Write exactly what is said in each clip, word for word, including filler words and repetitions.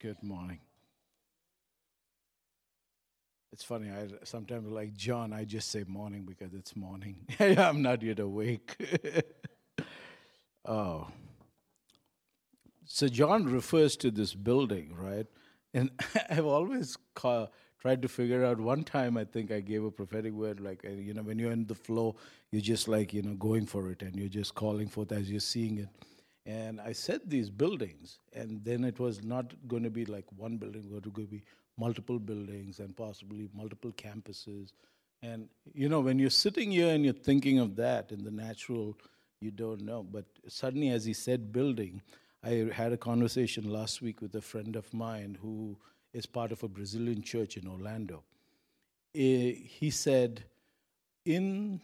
Good morning. It's funny, I sometimes like John, I just say morning because it's morning. I'm not yet awake. Oh. So John refers to this building, right? And I've always call, tried to figure out, one time I think I gave a prophetic word, like, you know, when you're in the flow, you're just like, you know, going for it and you're just calling forth as you're seeing it. And I said these buildings, and then it was not going to be like one building, it was going to be multiple buildings and possibly multiple campuses. And, you know, when you're sitting here and you're thinking of that in the natural, you don't know. But suddenly, as he said building, I had a conversation last week with a friend of mine who is part of a Brazilian church in Orlando. He said, in...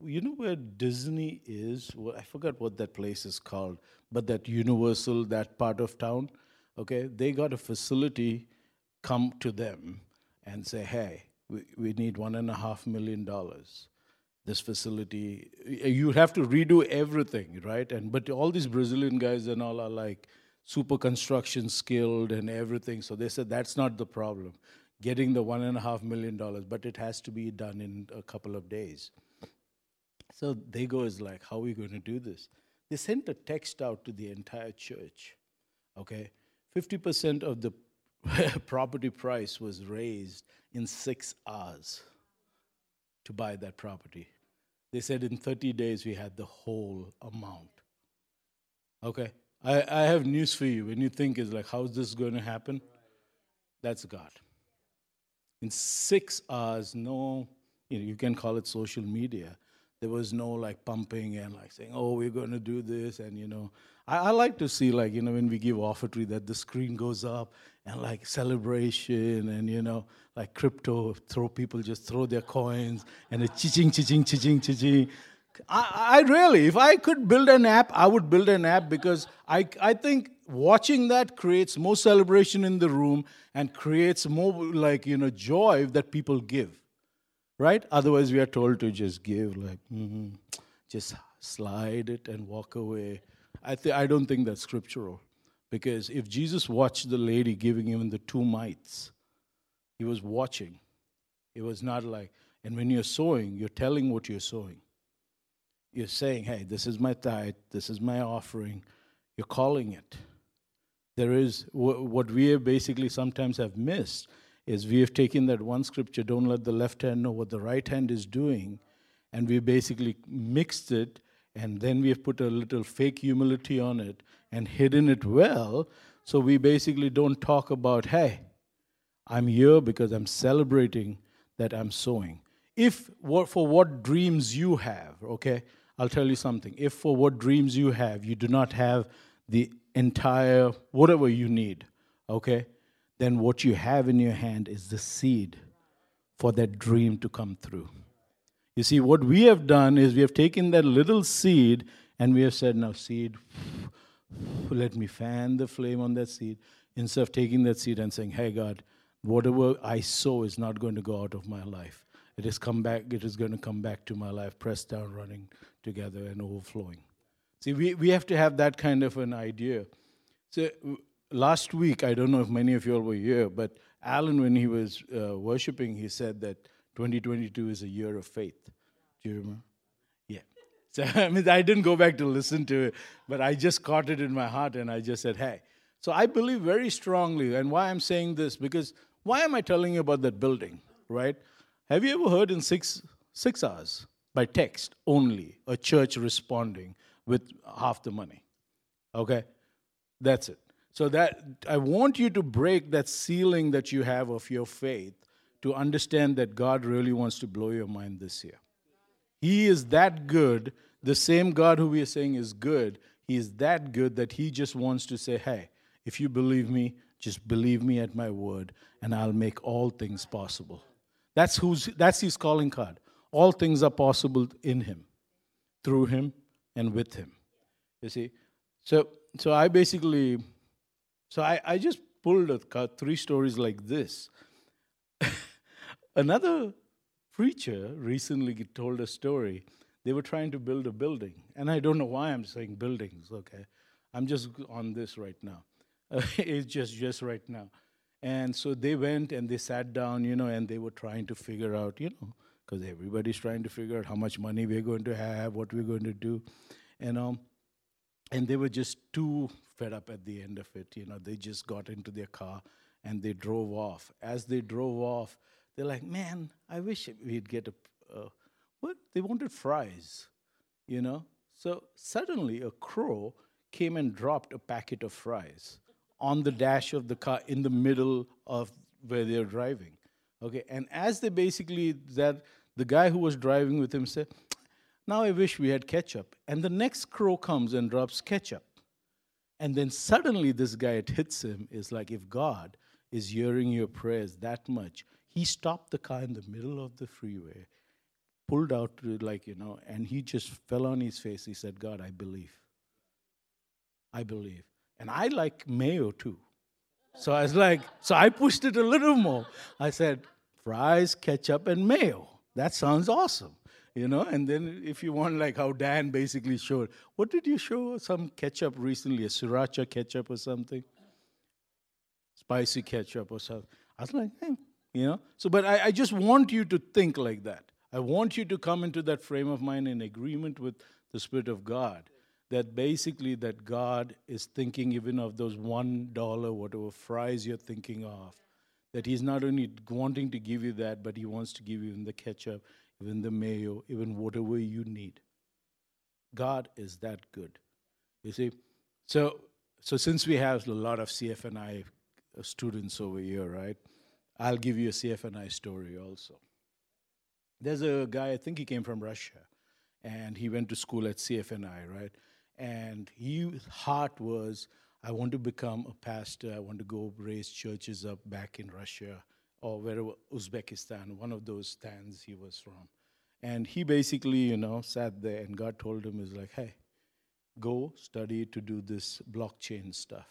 You know where Disney is? Well, I forgot what that place is called, but that Universal, that part of town, okay? They got a facility come to them and say, hey, we, we need one and a half million dollars. This facility, you have to redo everything, right? And but all these Brazilian guys and all are like super construction skilled and everything. So they said, that's not the problem, getting the one and a half million dollars, but it has to be done in a couple of days. So they go, is like, how are we going to do this? They sent a text out to the entire church, okay? fifty percent of the property price was raised in six hours to buy that property. They said in thirty days we had the whole amount, okay? I, I have news for you. When you think, is like, how is this going to happen? That's God. In six hours, no, you know, you can call it social media. There was no, like, pumping and, like, saying, oh, we're going to do this. And, you know, I, I like to see, like, you know, when we give offertory that the screen goes up and, like, celebration and, you know, like crypto, throw people just throw their coins and a chi-ching, chi-ching, chi-ching, chi-ching. I, I really, if I could build an app, I would build an app because I, I think watching that creates more celebration in the room and creates more, like, you know, joy that people give. Right? Otherwise, we are told to just give, like, mm-hmm, just slide it and walk away. I th- I don't think that's scriptural. Because if Jesus watched the lady giving him the two mites, he was watching. It was not like, and when you're sowing, you're telling what you're sowing. You're saying, hey, this is my tithe, this is my offering. You're calling it. There is, w- what we have basically sometimes have missed is we have taken that one scripture, don't let the left hand know what the right hand is doing, and we basically mixed it, and then we have put a little fake humility on it and hidden it well, so we basically don't talk about, hey, I'm here because I'm celebrating that I'm sowing. If for what dreams you have, okay, I'll tell you something. If for what dreams you have, you do not have the entire, whatever you need, okay, then what you have in your hand is the seed for that dream to come through. You see, what we have done is we have taken that little seed and we have said, now seed, let me fan the flame on that seed, instead of taking that seed and saying, hey God, whatever I sow is not going to go out of my life. It is come back, it is going to come back to my life, pressed down, running together and overflowing. See, we, we have to have that kind of an idea. So last week, I don't know if many of you all were here, but Alan, when he was uh, worshiping, he said that twenty twenty-two is a year of faith. Do you remember? Yeah. So I mean, I didn't go back to listen to it, but I just caught it in my heart, and I just said, hey. So I believe very strongly, and why I'm saying this, because why am I telling you about that building, right? Have you ever heard in six six hours, by text only, a church responding with half the money? Okay? That's it. So that I want you to break that ceiling that you have of your faith to understand that God really wants to blow your mind this year. He is that good. The same God who we are saying is good, he is that good that he just wants to say, hey, if you believe me, just believe me at my word, and I'll make all things possible. That's who's, that's his calling card. All things are possible in him, through him, and with him. You see? So, so I basically... So I, I just pulled a, three stories like this. Another preacher recently told a story. They were trying to build a building. And I don't know why I'm saying buildings, okay? I'm just on this right now. uh, is just, just right now. And so they went and they sat down, you know, and they were trying to figure out, you know, because everybody's trying to figure out how much money we're going to have, what we're going to do, you know. And they were just too fed up at the end of it, you know. They just got into their car and they drove off. As they drove off, they're like, man, I wish we'd get a, uh, what? They wanted fries, you know. So suddenly a crow came and dropped a packet of fries on the dash of the car in the middle of where they're driving. Okay, and as they basically, that the guy who was driving with him said, now I wish we had ketchup. And the next crow comes and drops ketchup. And then suddenly this guy, it hits him, is like, if God is hearing your prayers that much, he stopped the car in the middle of the freeway, pulled out, to like, you know, and he just fell on his face. He said, God, I believe. I believe. And I like mayo too. So I was like, so I pushed it a little more. I said, fries, ketchup, and mayo. That sounds awesome, you know. And then if you want, like how Dan basically showed, what did you show? Some ketchup recently, a sriracha ketchup or something? Spicy ketchup or something. I was like, hey, you know. So, but I, I just want you to think like that. I want you to come into that frame of mind in agreement with the Spirit of God. That basically that God is thinking even of those one dollar, whatever fries you're thinking of, that he's not only wanting to give you that, but he wants to give you even the ketchup, even the mayo, even whatever you need. God is that good, you see. So so since we have a lot of C F N I students over here, right, I'll give you a C F N I story also. There's a guy, I think he came from Russia, and he went to school at C F N I, right? And his heart was, I want to become a pastor. I want to go raise churches up back in Russia or wherever, Uzbekistan, one of those stands he was from. And he basically, you know, sat there and God told him, is like, hey, go study to do this blockchain stuff.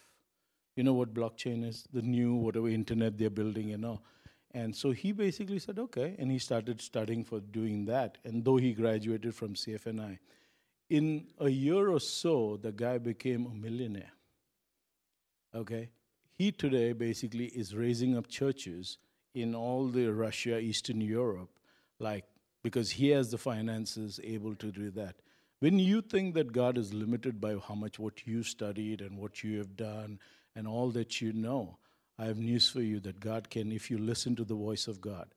You know what blockchain is? The new whatever internet they're building and all. And so he basically said, okay. And he started studying for doing that. And though he graduated from C F N I, in a year or so, the guy became a millionaire, okay? He today basically is raising up churches in all the Russia, Eastern Europe, like, because he has the finances able to do that. When you think that God is limited by how much what you studied and what you have done and all that you know, I have news for you that God can, if you listen to the voice of God,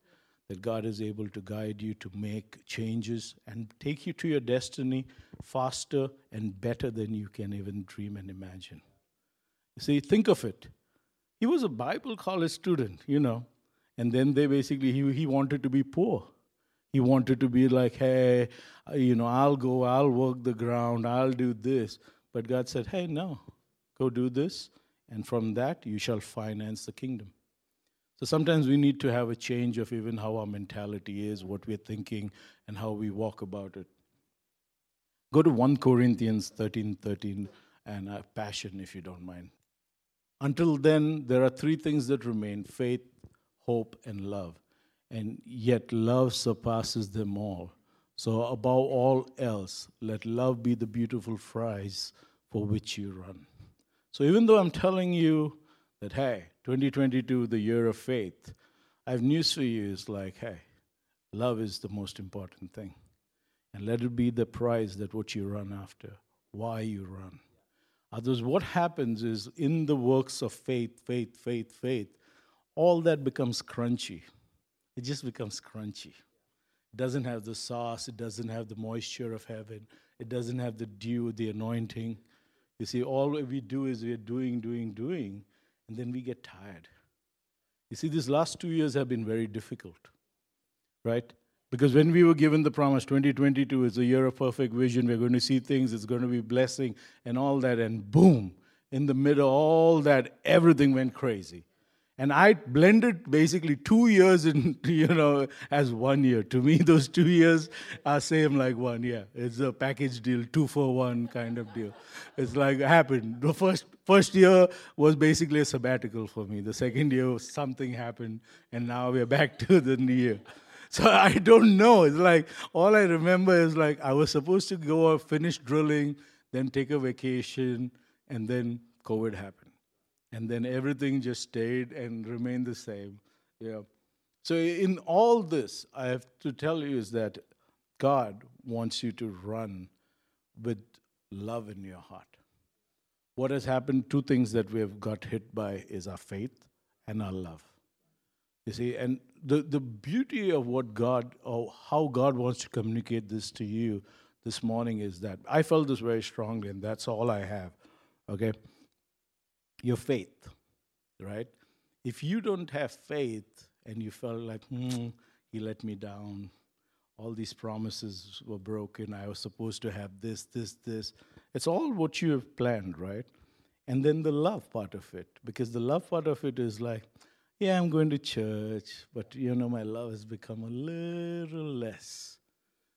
that God is able to guide you to make changes and take you to your destiny faster and better than you can even dream and imagine. See, think of it. He was a Bible college student, you know, and then they basically, he, he wanted to be poor. He wanted to be like, hey, you know, I'll go, I'll work the ground, I'll do this. But God said, hey, no, go do this, and from that you shall finance the kingdom. So sometimes we need to have a change of even how our mentality is, what we're thinking, and how we walk about it. Go to First Corinthians thirteen thirteen and uh, passion, if you don't mind. Until then, there are three things that remain: faith, hope, and love. And yet love surpasses them all. So above all else, let love be the beautiful prize for which you run. So even though I'm telling you that, hey, twenty twenty-two, the year of faith, I have news for you. It's like, hey, love is the most important thing. And let it be the prize that what you run after, why you run. Others, what happens is in the works of faith, faith, faith, faith, all that becomes crunchy. It just becomes crunchy. It doesn't have the sauce. It doesn't have the moisture of heaven. It doesn't have the dew, the anointing. You see, all we do is we're doing, doing, doing. And then we get tired. You see, these last two years have been very difficult, right? Because when we were given the promise, twenty twenty-two is a year of perfect vision, we're going to see things, it's going to be blessing and all that, and boom, in the middle, all that, everything went crazy. And I blended basically two years in, you know, as one year. To me, those two years are same like one year. It's a package deal, two for one kind of deal. It's like it happened. The first first year was basically a sabbatical for me. The second year, something happened, and now we're back to the new year. So I don't know. It's like all I remember is like I was supposed to go or finish drilling, then take a vacation, and then COVID happened. and then everything just stayed and remained the same. Yeah. So in all this, I have to tell you is that God wants you to run with love in your heart. What has happened, two things that we have got hit by is our faith and our love. You see, and the, the beauty of what God, or how God wants to communicate this to you this morning is that, I felt this very strongly, and that's all I have, okay? Your faith, right? If you don't have faith and you felt like, hmm, he let me down, all these promises were broken, I was supposed to have this, this, this. It's all what you have planned, right? And then the love part of it, because the love part of it is like, yeah, I'm going to church, but, you know, my love has become a little less.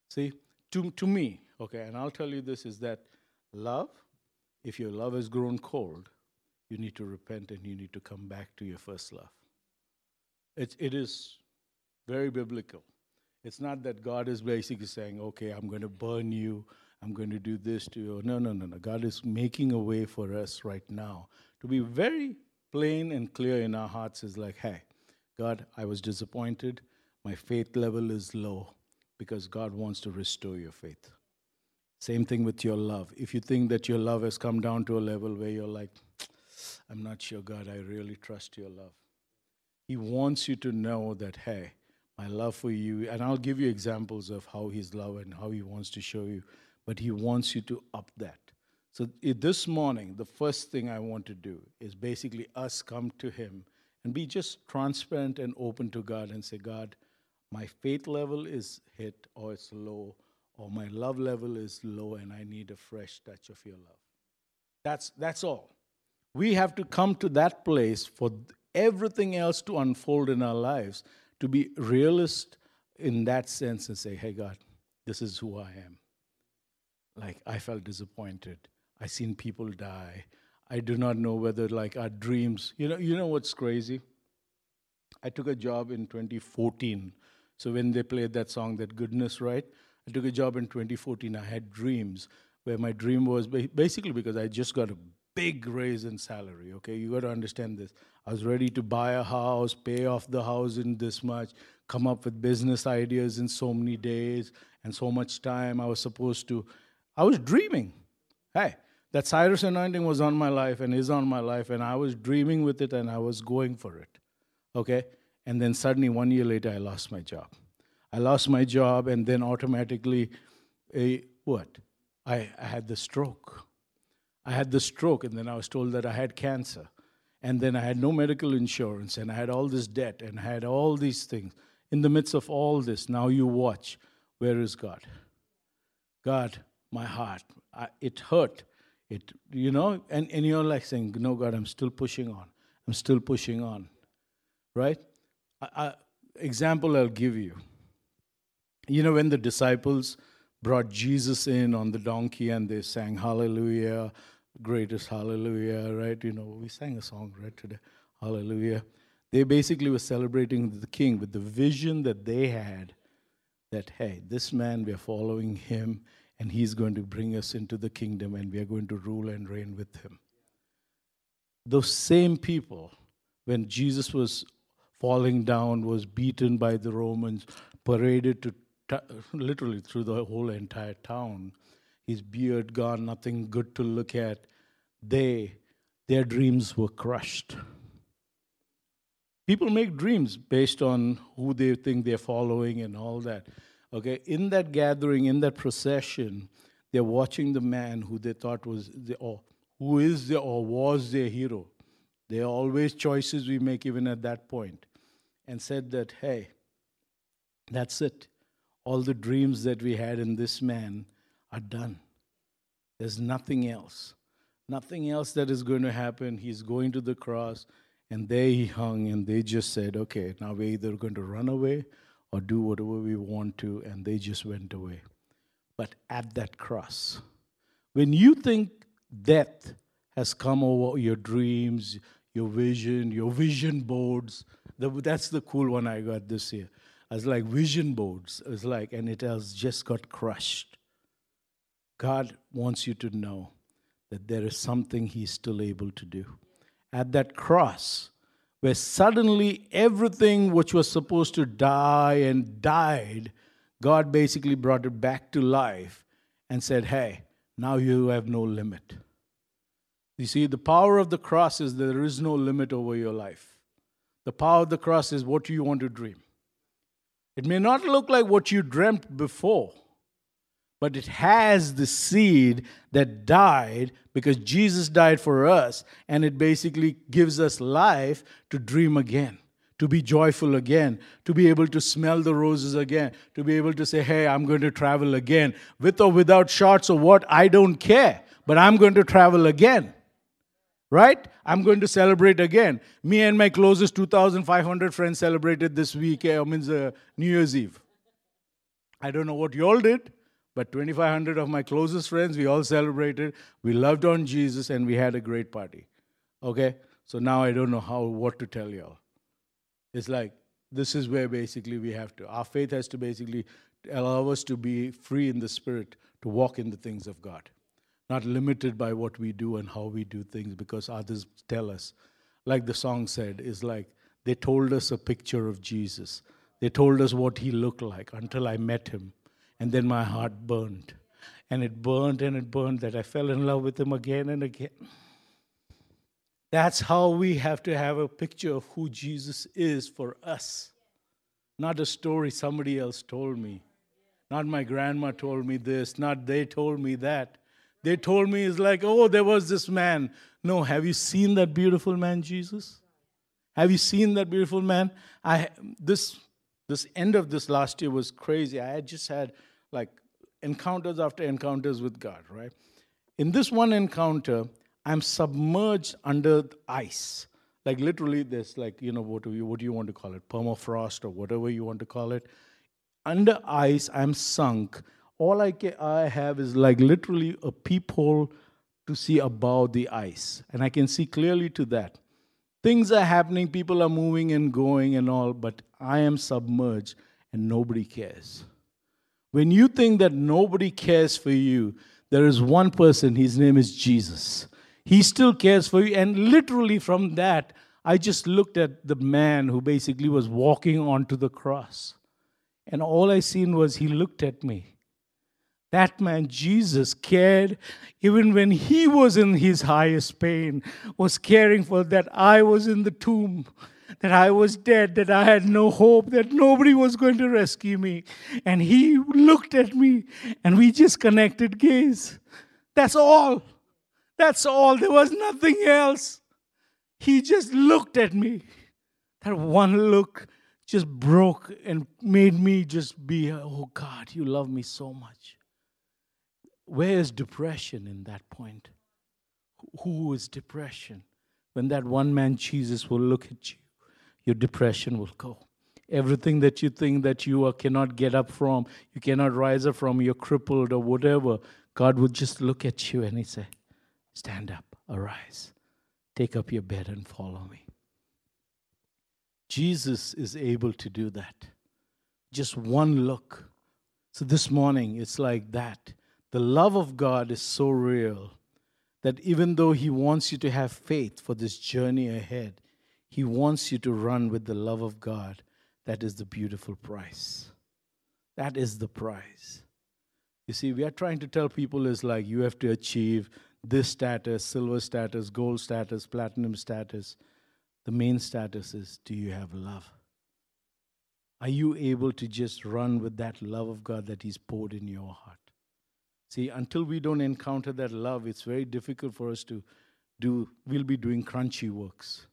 See, to, to me, okay, and I'll tell you this, is that love, if your love has grown cold, you need to repent and you need to come back to your first love. It, it is very biblical. It's not that God is basically saying, okay, I'm going to burn you, I'm going to do this to you. No, no, no, no. God is making a way for us right now. To be very plain and clear in our hearts is like, hey, God, I was disappointed. My faith level is low because God wants to restore your faith. Same thing with your love. If you think that your love has come down to a level where you're like, I'm not sure, God, I really trust your love. He wants you to know that, hey, my love for you, and I'll give you examples of how his love and how he wants to show you, but he wants you to up that. So this morning, the first thing I want to do is basically us come to him and be just transparent and open to God and say, God, my faith level is hit or it's low, or my love level is low and I need a fresh touch of your love. That's that's all. We have to come to that place for everything else to unfold in our lives, to be realist in that sense and say, hey, God, this is who I am. Like, I felt disappointed. I seen people die. I do not know whether, like, our dreams. You know, you know what's crazy? I took a job in twenty fourteen. So when they played that song, that goodness, right? I took a job in twenty fourteen. I had dreams where my dream was basically because I just got a big raise in salary, okay? You got to understand this. I was ready to buy a house, pay off the house in this much, come up with business ideas in so many days and so much time I was supposed to. I was dreaming. Hey, that Cyrus anointing was on my life and is on my life, and I was dreaming with it and I was going for it, okay? And then suddenly one year later, I lost my job. I lost my job and then automatically, a what? I, I had the stroke. I had the stroke and then I was told that I had cancer. And then I had no medical insurance and I had all this debt and I had all these things. In the midst of all this, now you watch, where is God? God, my heart, I, it hurt, it, you know, and, and you're like saying, no, God, I'm still pushing on. I'm still pushing on, right? I, I, example I'll give you. You know, when the disciples brought Jesus in on the donkey and they sang hallelujah, greatest hallelujah, right? You know, we sang a song, right, today, hallelujah. They basically were celebrating the king with the vision that they had that, hey, this man, we're following him, and he's going to bring us into the kingdom, and we are going to rule and reign with him. Those same people, when Jesus was falling down, was beaten by the Romans, paraded to t- literally through the whole entire town, his beard gone, nothing good to look at, they, their dreams were crushed. People make dreams based on who they think they're following and all that. Okay, in that gathering, in that procession, they're watching the man who they thought was, the, or who is the, or was their hero. There are always choices we make even at that point. And said that, hey, that's it. All the dreams that we had in this man are done. There's nothing else. Nothing else that is going to happen. He's going to the cross, and there he hung, and they just said, okay, now we're either going to run away or do whatever we want to, and they just went away. But at that cross, when you think death has come over your dreams, your vision, your vision boards, the, that's the cool one I got this year. I was like, vision boards. It was like, and it has just got crushed. God wants you to know that there is something he's still able to do. at that cross, where suddenly everything which was supposed to die and died, God basically brought it back to life and said, hey, now you have no limit. You see, the power of the cross is that there is no limit over your life. The power of the cross is what you want to dream. It may not look like what you dreamt before, but it has the seed that died because Jesus died for us, and it basically gives us life to dream again, to be joyful again, to be able to smell the roses again, to be able to say, hey, I'm going to travel again, with or without shorts or what, I don't care, but I'm going to travel again, right? I'm going to celebrate again. Me and my closest two thousand five hundred friends celebrated this week, I mean, uh, New Year's Eve. I don't know what you all did, but twenty-five hundred of my closest friends, we all celebrated, we loved on Jesus, and we had a great party. Okay? So now I don't know how what to tell y'all. It's like, this is where basically we have to, our faith has to basically allow us to be free in the Spirit, to walk in the things of God. Not limited by what we do and how we do things, because others tell us. Like the song said, it's like, they told us a picture of Jesus. They told us what he looked like until I met him. And then my heart burned. And it burned and it burned that I fell in love with him again and again. That's how we have to have a picture of who Jesus is for us. Not a story somebody else told me. Not my grandma told me this. Not they told me that. They told me it's like, oh, there was this man. No, have you seen that beautiful man, Jesus? Have you seen that beautiful man? I this... This end of this last year was crazy. I had just had like encounters after encounters with God, right? In this one encounter, I'm submerged under ice. Like literally there's like, you know, what do you, what do you want to call it? Permafrost or whatever you want to call it. Under ice, I'm sunk. All I, can, I have is like literally a peephole to see above the ice. And I can see clearly to that. Things are happening, people are moving and going and all, but I am submerged and nobody cares. When you think that nobody cares for you, there is one person, his name is Jesus. He still cares for you, and literally from that, I just looked at the man who basically was walking onto the cross. And all I seen was he looked at me. That man, Jesus, cared even when he was in his highest pain, was caring for that I was in the tomb, that I was dead, that I had no hope, that nobody was going to rescue me. And he looked at me and we just connected gaze. That's all. That's all. There was nothing else. He just looked at me. That one look just broke and made me just be, oh God, you love me so much. Where is depression in that point? Who is depression? When that one man, Jesus, will look at you, your depression will go. Everything that you think that you are, cannot get up from, you cannot rise up from, you're crippled or whatever, God would just look at you and he'd say, stand up, arise, take up your bed and follow me. Jesus is able to do that. Just one look. So this morning, it's like that. The love of God is so real that even though he wants you to have faith for this journey ahead, he wants you to run with the love of God. That is the beautiful prize. That is the prize. You see, we are trying to tell people it's like you have to achieve this status, silver status, gold status, platinum status. The main status is, do you have love? Are you able to just run with that love of God that he's poured in your heart? See, until we don't encounter that love, it's very difficult for us to do. We'll be doing crunchy works.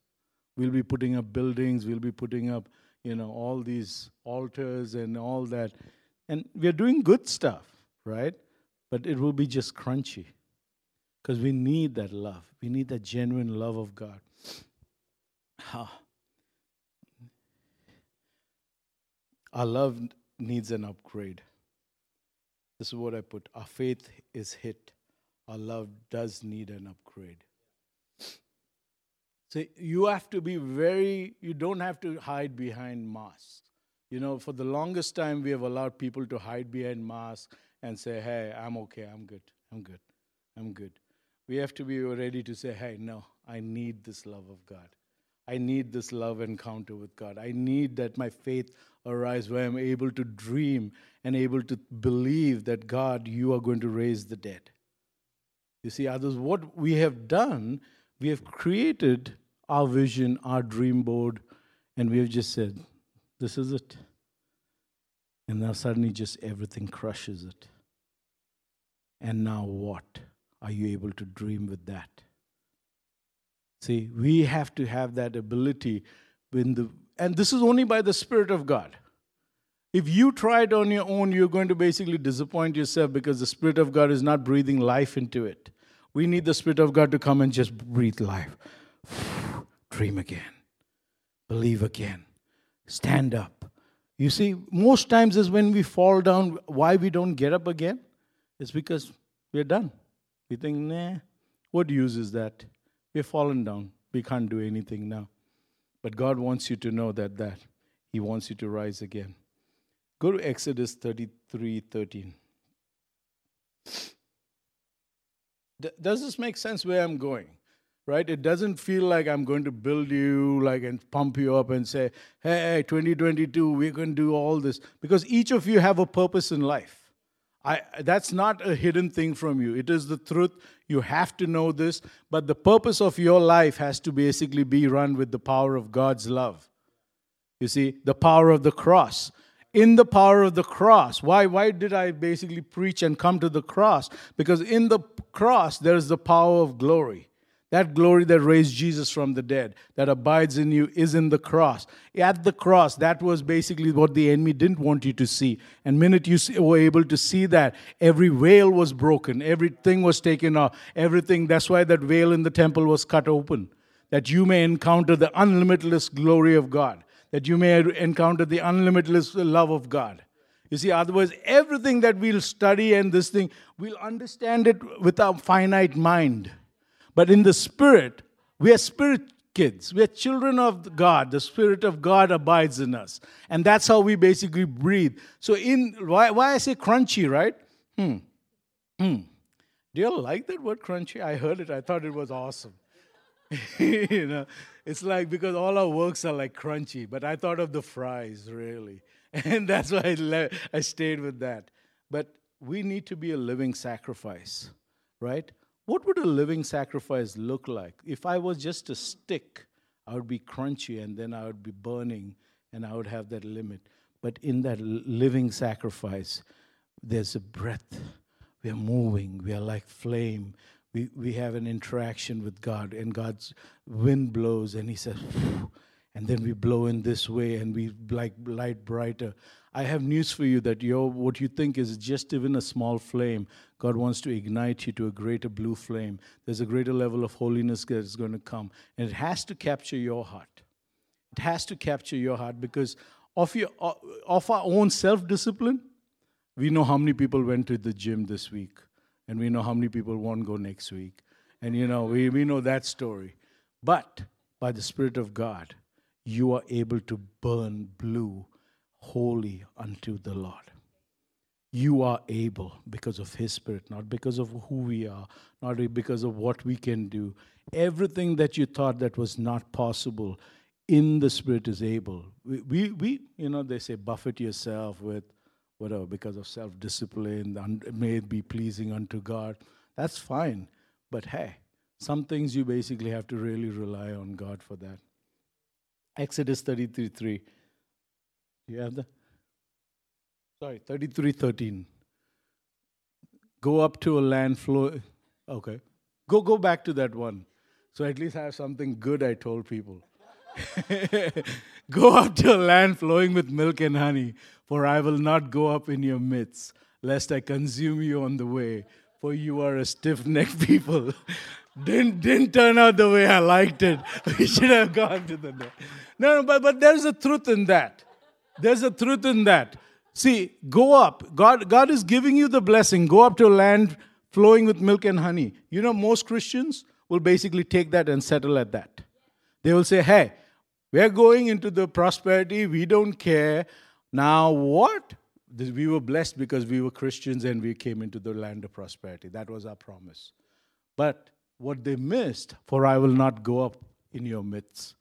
We'll be putting up buildings. We'll be putting up, you know, all these altars and all that. And we're doing good stuff, right? But it will be just crunchy because we need that love. We need that genuine love of God. Huh. Our love needs an upgrade. This is what I put. Our faith is hit. Our love does need an upgrade. So you have to be very, you don't have to hide behind masks. You know, for the longest time, we have allowed people to hide behind masks and say, hey, I'm okay, I'm good, I'm good, I'm good. We have to be ready to say, hey, no, I need this love of God. I need this love encounter with God. I need that my faith arise where I'm able to dream and able to believe that, God, you are going to raise the dead. You see, others, what we have done, we have created our vision, our dream board, and we have just said, this is it. And now suddenly just everything crushes it. And now what are you able to dream with that? See, we have to have that ability. When the, and this is only by the Spirit of God. If you try it on your own, you're going to basically disappoint yourself because the Spirit of God is not breathing life into it. We need the Spirit of God to come and just breathe life. Dream again. Believe again. Stand up. You see, most times is when we fall down, why we don't get up again? It's because we're done. We think, nah, what use is that? We've fallen down. We can't do anything now. But God wants you to know that that. He wants you to rise again. Go to Exodus thirty-three thirteen. Th- does this make sense where I'm going? Right? It doesn't feel like I'm going to build you like and pump you up and say, hey, twenty twenty-two, we're going to do all this. Because each of you have a purpose in life. I, that's not a hidden thing from you. It is the truth. You have to know this. But the purpose of your life has to basically be run with the power of God's love. You see, the power of the cross. In the power of the cross. Why, why did I basically preach and come to the cross? Because in the cross, there is the power of glory. That glory that raised Jesus from the dead, that abides in you, is in the cross. At the cross, that was basically what the enemy didn't want you to see. And the minute you were able to see that, every veil was broken. Everything was taken off. Everything. That's why that veil in the temple was cut open, that you may encounter the unlimited glory of God, that you may encounter the unlimited love of God. You see, otherwise, everything that we'll study and this thing, we'll understand it with our finite mind. But in the Spirit, we are Spirit kids. We are children of God. The Spirit of God abides in us. And that's how we basically breathe. So in why why I say crunchy, right? Hmm. Hmm. Do you all like that word crunchy? I heard it. I thought it was awesome. You know, it's like because all our works are like crunchy. But I thought of the fries, really. And that's why I, le- I stayed with that. But we need to be a living sacrifice, right? What would a living sacrifice look like? If I was just a stick, I would be crunchy and then I would be burning and I would have that limit. But in that living sacrifice, there's a breath. We are moving. We are like flame. We we have an interaction with God, and God's wind blows and he says, and then we blow in this way and we like light brighter. I have news for you that your what you think is just even a small flame, God wants to ignite you to a greater blue flame. There's a greater level of holiness that is going to come. And it has to capture your heart. It has to capture your heart because of your of our own self-discipline, we know how many people went to the gym this week. And we know how many people won't go next week. And you know, we, we know that story. But by the Spirit of God, you are able to burn blue, holy unto the Lord. You are able because of His Spirit, not because of who we are, not because of what we can do. Everything that you thought that was not possible, in the Spirit is able. We, we, we you know, they say buffet yourself with whatever because of self-discipline, may it be pleasing unto God. That's fine. But hey, some things you basically have to really rely on God for that. Exodus thirty-three three. You have the? Sorry, thirty-three thirteen. Go up to a land flow. Okay. Go go back to that one. So at least I have something good I told people. Go up to a land flowing with milk and honey, for I will not go up in your midst, lest I consume you on the way, for you are a stiff-necked people. Didn't didn't turn out the way I liked it. We should have gone to the door. No, no, but, but there's a truth in that. There's a truth in that. See, go up. God, God is giving you the blessing. Go up to a land flowing with milk and honey. You know, most Christians will basically take that and settle at that. They will say, hey, we're going into the prosperity. We don't care. Now what? We were blessed because we were Christians and we came into the land of prosperity. That was our promise. But what they missed, for I will not go up in your midst.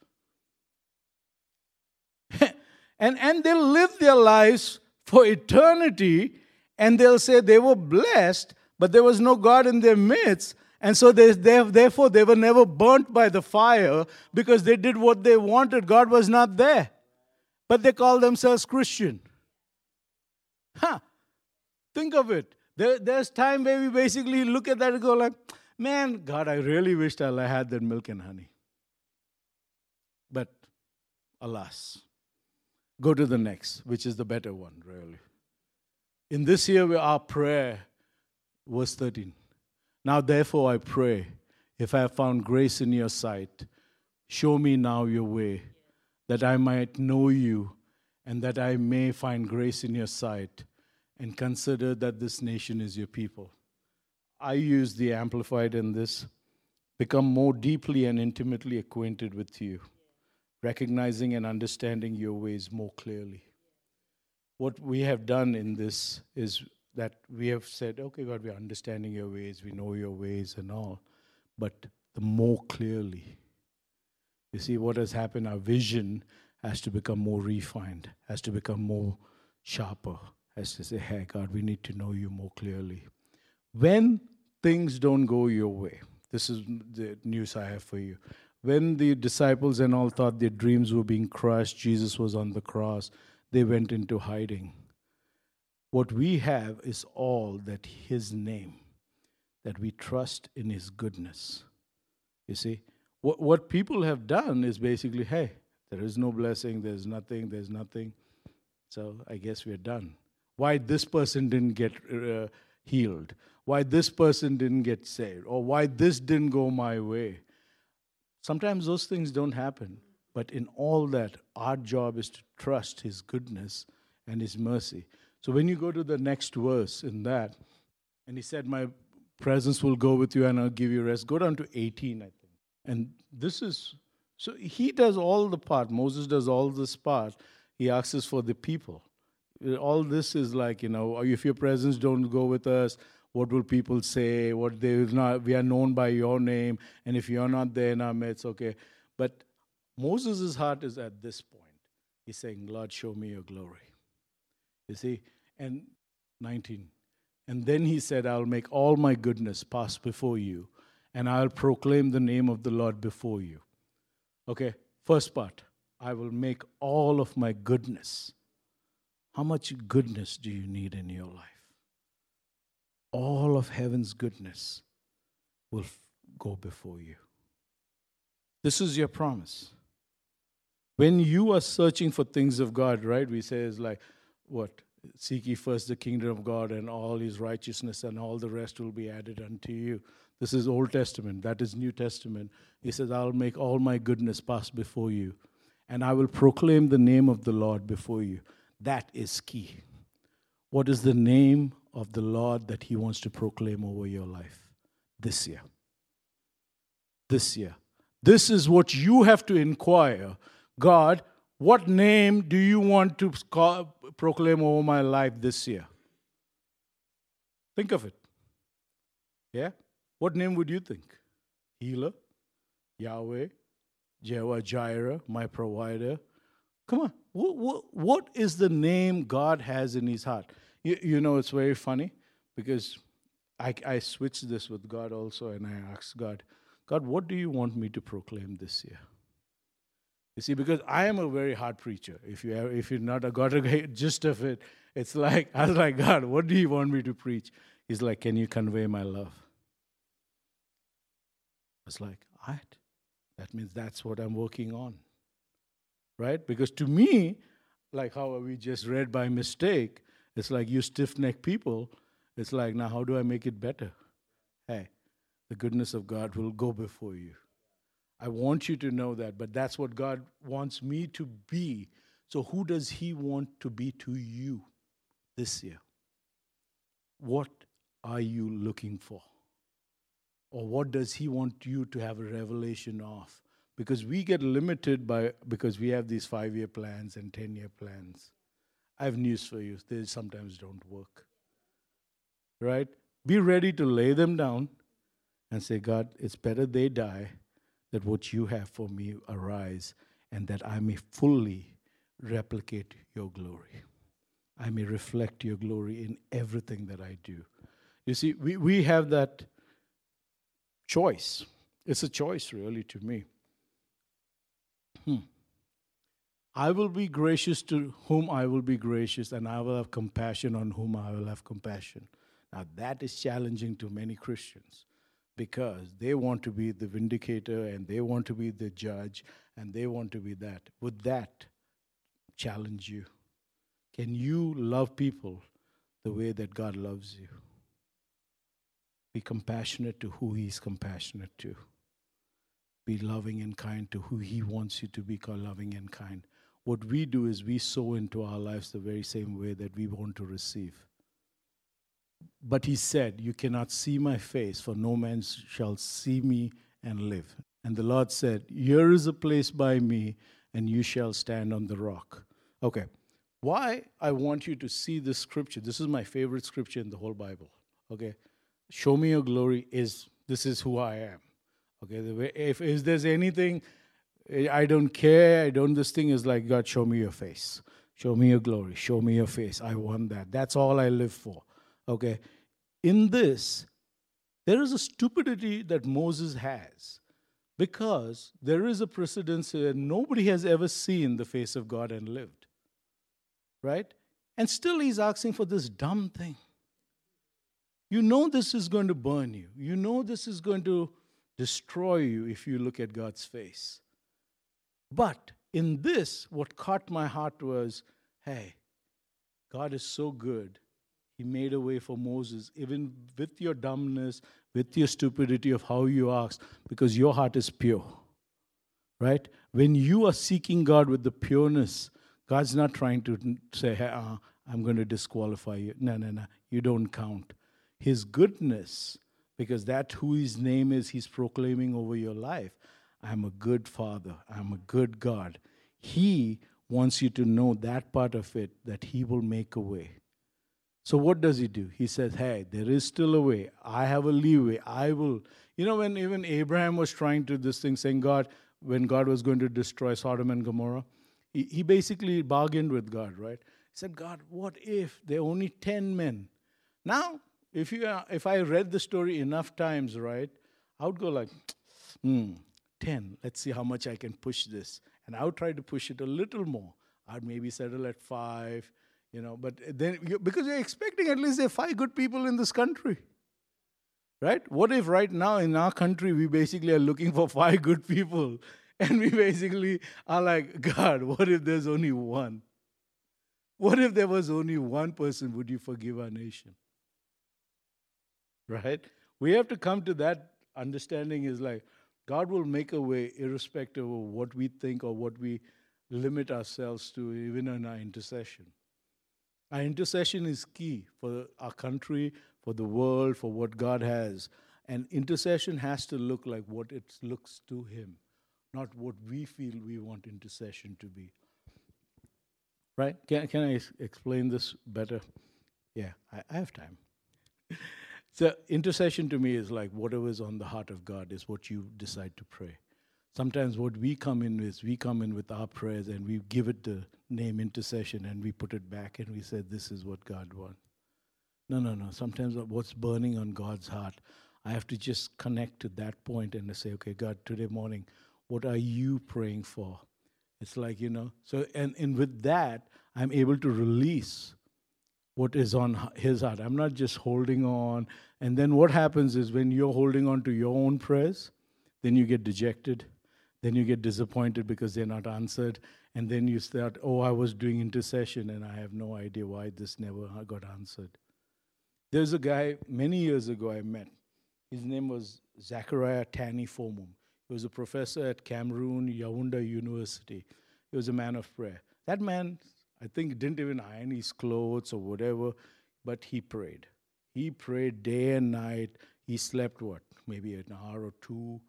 and and they'll live their lives for eternity, and they'll say they were blessed, but there was no God in their midst, and so they, they therefore they were never burnt by the fire because they did what they wanted. God was not there. But they call themselves Christian. Huh. Think of it. There, there's time where we basically look at that and go like, man, God, I really wished I had that milk and honey. But alas, go to the next, which is the better one, really. In this year, our prayer was thirteen. Now, therefore, I pray, if I have found grace in your sight, show me now your way, that I might know you and that I may find grace in your sight, and consider that this nation is your people. I use the Amplified in this. Become more deeply and intimately acquainted with you, recognizing and understanding your ways more clearly. What we have done in this is that we have said, okay, God, we're understanding your ways, we know your ways and all, but the more clearly. You see, what has happened, our vision has to become more refined, has to become more sharper, has to say, hey, God, we need to know you more clearly. When things don't go your way, this is the news I have for you. When the disciples and all thought their dreams were being crushed, Jesus was on the cross, they went into hiding. What we have is all that his name, that we trust in his goodness. You see, what, what people have done is basically, hey, there is no blessing, there's nothing, there's nothing. So I guess we're done. Why this person didn't get uh, healed, why this person didn't get saved, or why this didn't go my way. Sometimes those things don't happen, but in all that, our job is to trust his goodness and his mercy. So when you go to the next verse in that, and he said, my presence will go with you and I'll give you rest. Go down to eighteen, I think. And this is, so he does all the part. Moses does all this part. He asks us for the people. All this is like, you know, if your presence don't go with us, what will people say? What they will not? We are known by your name, and if you're not there in our midst, okay. But Moses' heart is at this point. He's saying, Lord, show me your glory. You see? And nineteen. And then he said, I'll make all my goodness pass before you, and I'll proclaim the name of the Lord before you. Okay, first part. I will make all of my goodness. How much goodness do you need in your life? All of heaven's goodness will f- go before you. This is your promise. When you are searching for things of God, right, we say it's like, what? Seek ye first the kingdom of God and all his righteousness and all the rest will be added unto you. This is Old Testament. That is New Testament. He says, I'll make all my goodness pass before you, and I will proclaim the name of the Lord before you. That is key. What is the name of the Lord that he wants to proclaim over your life this year? This year. This is what you have to inquire. God, what name do you want to call, proclaim over my life this year? Think of it. Yeah? What name would you think? Healer, Yahweh, Jehovah Jireh, my provider. Come on. What, what, what is the name God has in his heart? You, you know, it's very funny because I, I switched this with God also, and I asked God, God, what do you want me to proclaim this year? You see, because I am a very hard preacher. If, you have, if you're not a God, a gist of it, it's like, I was like, God, what do you want me to preach? He's like, can you convey my love? I was like, all right. That means that's what I'm working on. Right? Because to me, like how we just read by mistake, it's like you stiff-necked people. It's like, now how do I make it better? Hey, the goodness of God will go before you. I want you to know that, but that's what God wants me to be. So who does he want to be to you this year? What are you looking for? Or what does he want you to have a revelation of? Because we get limited by, because we have these five-year plans and ten-year plans. I have news for you. They sometimes don't work. Right? Be ready to lay them down and say, God, it's better they die that what you have for me arise, and that I may fully replicate your glory. I may reflect your glory in everything that I do. You see, we, we have that choice. It's a choice, really, to me. Hmm. I will be gracious to whom I will be gracious, and I will have compassion on whom I will have compassion. Now, that is challenging to many Christians, because they want to be the vindicator, and they want to be the judge, and they want to be that. Would that challenge you? Can you love people the way that God loves you? Be compassionate to who he's compassionate to. Be loving and kind to who he wants you to be loving and kind. What we do is we sow into our lives the very same way that we want to receive. But he said, you cannot see my face, for no man shall see me and live. And the Lord said, here is a place by me, and you shall stand on the rock. Okay, why I want you to see this scripture, this is my favorite scripture in the whole Bible, okay? Show me your glory is, this is who I am. Okay, the way, if, if there's anything, I don't care, I don't, this thing is like, God, show me your face. Show me your glory, show me your face. I want that. That's all I live for. Okay, in this, there is a stupidity that Moses has, because there is a precedence that nobody has ever seen the face of God and lived, right? And still he's asking for this dumb thing. You know this is going to burn you. You know this is going to destroy you if you look at God's face. But in this, what caught my heart was, hey, God is so good. He made a way for Moses, even with your dumbness, with your stupidity of how you ask, because your heart is pure, right? When you are seeking God with the pureness, God's not trying to say, hey, uh, I'm going to disqualify you. No, no, no, you don't count. His goodness, because that's who his name is, he's proclaiming over your life. I'm a good father. I'm a good God. He wants you to know that part of it, that he will make a way. So what does he do? He says, hey, there is still a way. I have a leeway. I will. You know, when even Abraham was trying to this thing, saying God, when God was going to destroy Sodom and Gomorrah, he, he basically bargained with God, right? He said, God, what if there are only ten men? Now, if you uh, if I read the story enough times, right, I would go like, hmm, ten. Let's see how much I can push this. And I would try to push it a little more. I'd maybe settle at five. You know, but then, because you're expecting at least there are five good people in this country, right? What if right now in our country we basically are looking for five good people, and we basically are like, God, what if there's only one? What if there was only one person? Would you forgive our nation? Right? We have to come to that understanding, is like, God will make a way irrespective of what we think or what we limit ourselves to, even in our intercession. Our intercession is key for our country, for the world, for what God has. And intercession has to look like what it looks to him, not what we feel we want intercession to be. Right? Can can I explain this better? Yeah, I, I have time. So intercession to me is like whatever is on the heart of God is what you decide to pray. Sometimes what we come in with, we come in with our prayers and we give it the name intercession and we put it back and we said, this is what God wants. No, no, no. Sometimes what's burning on God's heart, I have to just connect to that point and say, okay, God, today morning, what are you praying for? It's like, you know, so and, and with that, I'm able to release what is on his heart. I'm not just holding on. And then what happens is when you're holding on to your own prayers, then you get dejected. Then you get disappointed because they're not answered. And then you start, oh, I was doing intercession and I have no idea why this never got answered. There's a guy many years ago I met. His name was Zachariah Tani Fomum. He was a professor at Cameroon, Yaoundé University. He was a man of prayer. That man, I think, didn't even iron his clothes or whatever, but he prayed. He prayed day and night. He slept, what, maybe an hour or two.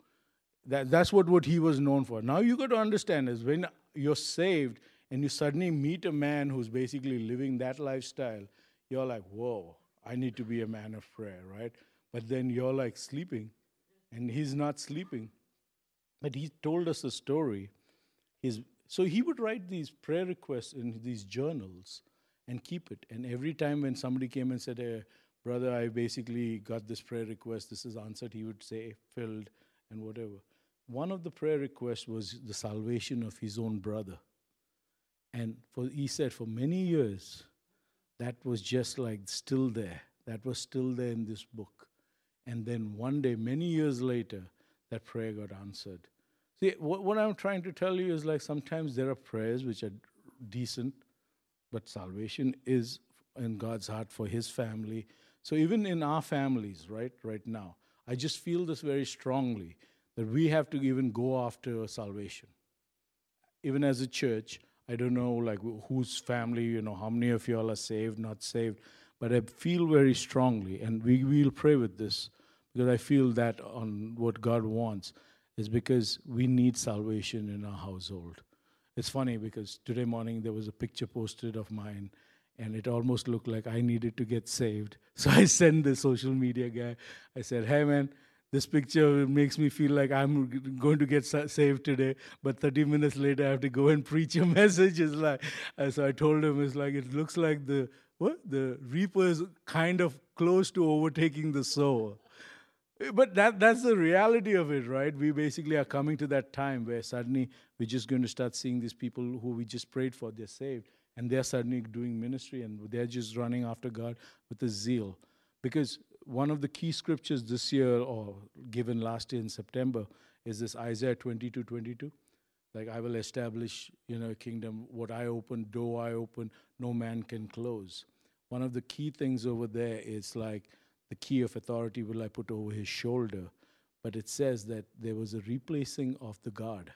That, that's what, what he was known for. Now you got to understand is when you're saved and you suddenly meet a man who's basically living that lifestyle, you're like, whoa, I need to be a man of prayer, right? But then you're like sleeping. and he's not sleeping. But he told us a story. His, so he would write these prayer requests in these journals and keep it. And every time when somebody came and said, hey, brother, I basically got this prayer request, this is answered, he would say, filled, and whatever. One of the prayer requests was the salvation of his own brother. And for, he said for many years, that was just like still there. That was still there in this book. And then one day, many years later, that prayer got answered. See, what, what I'm trying to tell you is like sometimes there are prayers which are decent, but salvation is in God's heart for his family. So even in our families, right, right now, I just feel this very strongly, that we have to even go after salvation. Even as a church, I don't know like whose family, you know, how many of y'all are saved, not saved, but I feel very strongly, and we will pray with this, because I feel that on what God wants is because we need salvation in our household. It's funny because today morning there was a picture posted of mine, and it almost looked like I needed to get saved. So I sent the social media guy. I said, hey, man, this picture makes me feel like I'm going to get sa- saved today. But thirty minutes later, I have to go and preach a message. It's like, so I told him, it's like it looks like the what the reaper is kind of close to overtaking the sower. But that that's the reality of it, right? We basically are coming to that time where suddenly we're just going to start seeing these people who we just prayed for, they're saved. And they're suddenly doing ministry, and they're just running after God with a zeal. Because one of the key scriptures this year, or given last year in September, is this Isaiah twenty-two twenty-two. Like, I will establish, you know, a kingdom. What I open, door I open, no man can close. One of the key things over there is like, the key of authority will I put over his shoulder. But it says that there was a replacing of the guard.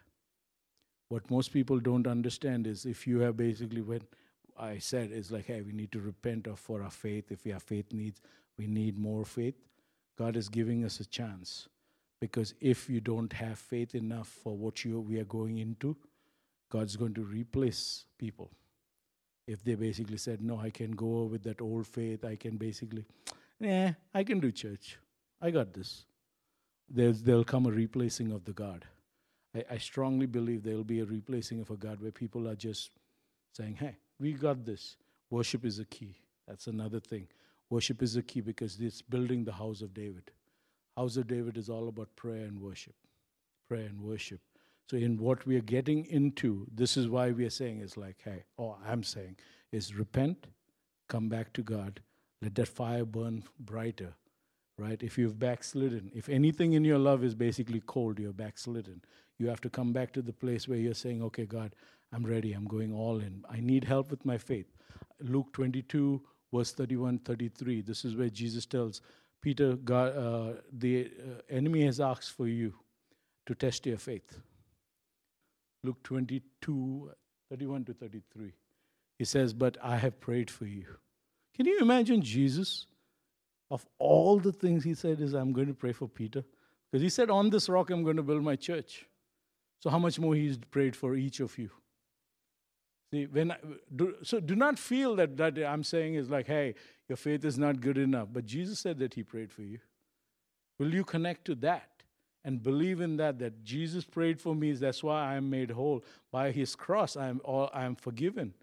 What most people don't understand is if you have basically what I said is like, hey, we need to repent of for our faith. If we have faith needs, we need more faith. God is giving us a chance, because if you don't have faith enough for what you we are going into, God's going to replace people. If they basically said, no, I can go with that old faith. I can basically, yeah, I can do church. I got this. There's, there'll come a replacing of the God. I strongly believe there will be a replacing of a God where people are just saying, hey, we got this. Worship is a key. That's another thing. Worship is a key because it's building the house of David. House of David is all about prayer and worship. Prayer and worship. So in what we are getting into, this is why we are saying is like, hey, or I'm saying is repent, come back to God, let that fire burn brighter. Right? If you've backslidden, if anything in your love is basically cold, you're backslidden. You have to come back to the place where you're saying, okay, God, I'm ready. I'm going all in. I need help with my faith. Luke twenty-two, verse thirty-one, thirty-three. This is where Jesus tells Peter, God, uh, the uh, enemy has asked for you to test your faith. Luke twenty-two, thirty-one to thirty-three. He says, but I have prayed for you. Can you imagine Jesus? Of all the things he said is, I'm going to pray for Peter. Because he said, on this rock, I'm going to build my church. So how much more he's prayed for each of you. See, when I, do, so do not feel that, that I'm saying is like, hey, your faith is not good enough. But Jesus said that he prayed for you. Will you connect to that and believe in that, that Jesus prayed for me? That's why I am made whole. By his cross, I am, all, I am forgiven.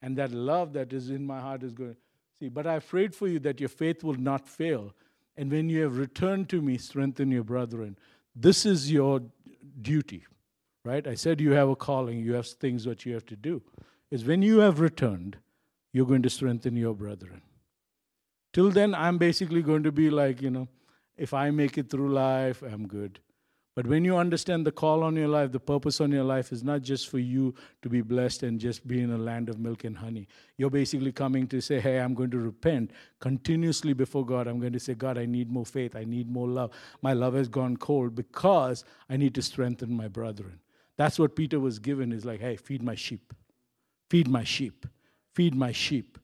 And that love that is in my heart is going to... But I prayed for you that your faith will not fail. And when you have returned to me, strengthen your brethren. This is your duty, right? I said you have a calling. You have things that you have to do. Is when you have returned, you're going to strengthen your brethren. Till then, I'm basically going to be like, you know, if I make it through life, I'm good. But when you understand the call on your life, the purpose on your life is not just for you to be blessed and just be in a land of milk and honey. You're basically coming to say, hey, I'm going to repent continuously before God. I'm going to say, God, I need more faith. I need more love. My love has gone cold because I need to strengthen my brethren. That's what Peter was given is like, hey, feed my sheep. Feed my sheep. Feed my sheep.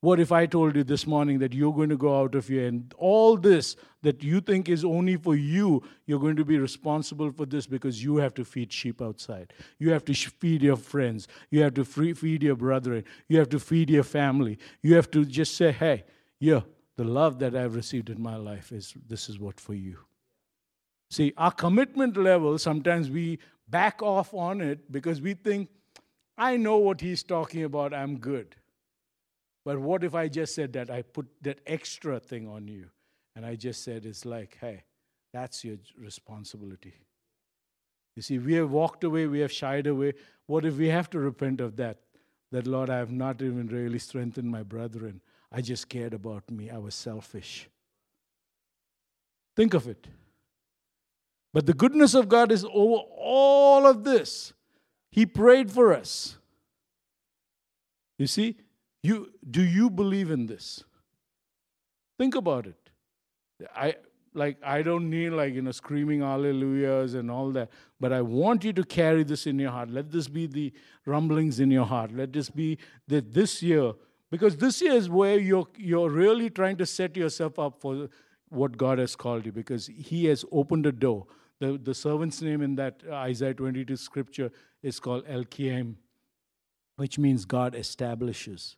What if I told you this morning that you're going to go out of here and all this that you think is only for you, you're going to be responsible for this because you have to feed sheep outside. You have to feed your friends. You have to free feed your brethren. You have to feed your family. You have to just say, hey, yeah, the love that I've received in my life, is this is what for you. See, our commitment level, sometimes we back off on it because we think, I know what he's talking about, I'm good. But what if I just said that, I put that extra thing on you, and I just said, it's like, hey, that's your responsibility. You see, we have walked away, we have shied away. What if we have to repent of that? That, Lord, I have not even really strengthened my brethren. I just cared about me. I was selfish. Think of it. But the goodness of God is over all of this. He prayed for us. You see, you do you believe in this? Think about it. I like I don't need like you know screaming hallelujahs and all that, but I want you to carry this in your heart. Let this be the rumblings in your heart. Let this be that this year, because this year is where you're you're really trying to set yourself up for what God has called you, because He has opened a door. The, the servant's name in that Isaiah twenty-two scripture is called El Kiem, which means God establishes.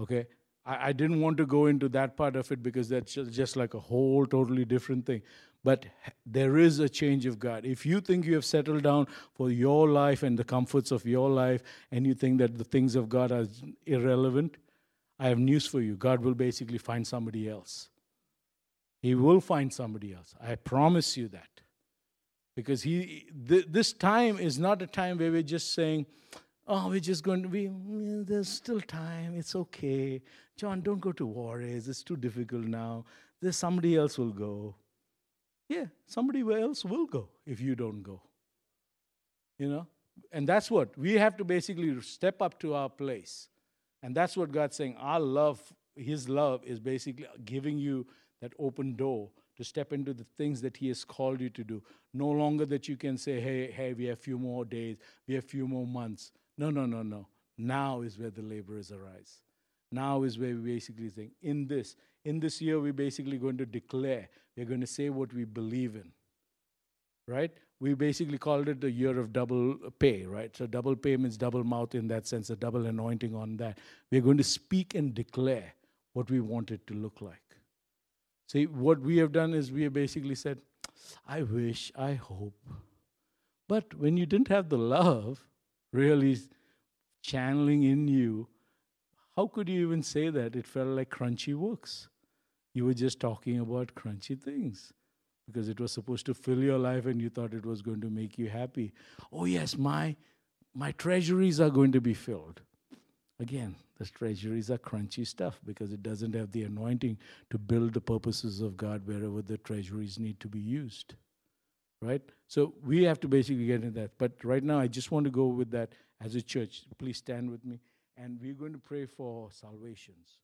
Okay? I, I didn't want to go into that part of it because that's just like a whole totally different thing. But there is a change of God. If you think you have settled down for your life and the comforts of your life, and you think that the things of God are irrelevant, I have news for you. God will basically find somebody else. He will find somebody else. I promise you that. Because he, th- this time is not a time where we're just saying, oh, we're just going to be, there's still time, it's okay. John, don't go to Juarez, it's too difficult now. There's somebody else will go. Yeah, somebody else will go if you don't go. You know? And that's what, we have to basically step up to our place. And that's what God's saying, our love, His love is basically giving you that open door to step into the things that He has called you to do. No longer that you can say, hey, hey, we have a few more days, we have a few more months. No, no, no, no. Now is where the laborers arise. Now is where we basically think, in this, in this year, we're basically going to declare, we're going to say what we believe in, right? We basically called it the year of double pay, right? So double pay means double mouth in that sense, a double anointing on that. We're going to speak and declare what we want it to look like. See, what we have done is we have basically said, I wish, I hope. But when you didn't have the love really channeling in you, how could you even say that? It felt like crunchy works. You were just talking about crunchy things because it was supposed to fill your life and you thought it was going to make you happy. Oh yes, my, my treasuries are going to be filled. Again, the treasuries are crunchy stuff because it doesn't have the anointing to build the purposes of God wherever the treasuries need to be used, right? So we have to basically get into that. But right now, I just want to go with that as a church. Please stand with me, and we're going to pray for salvations.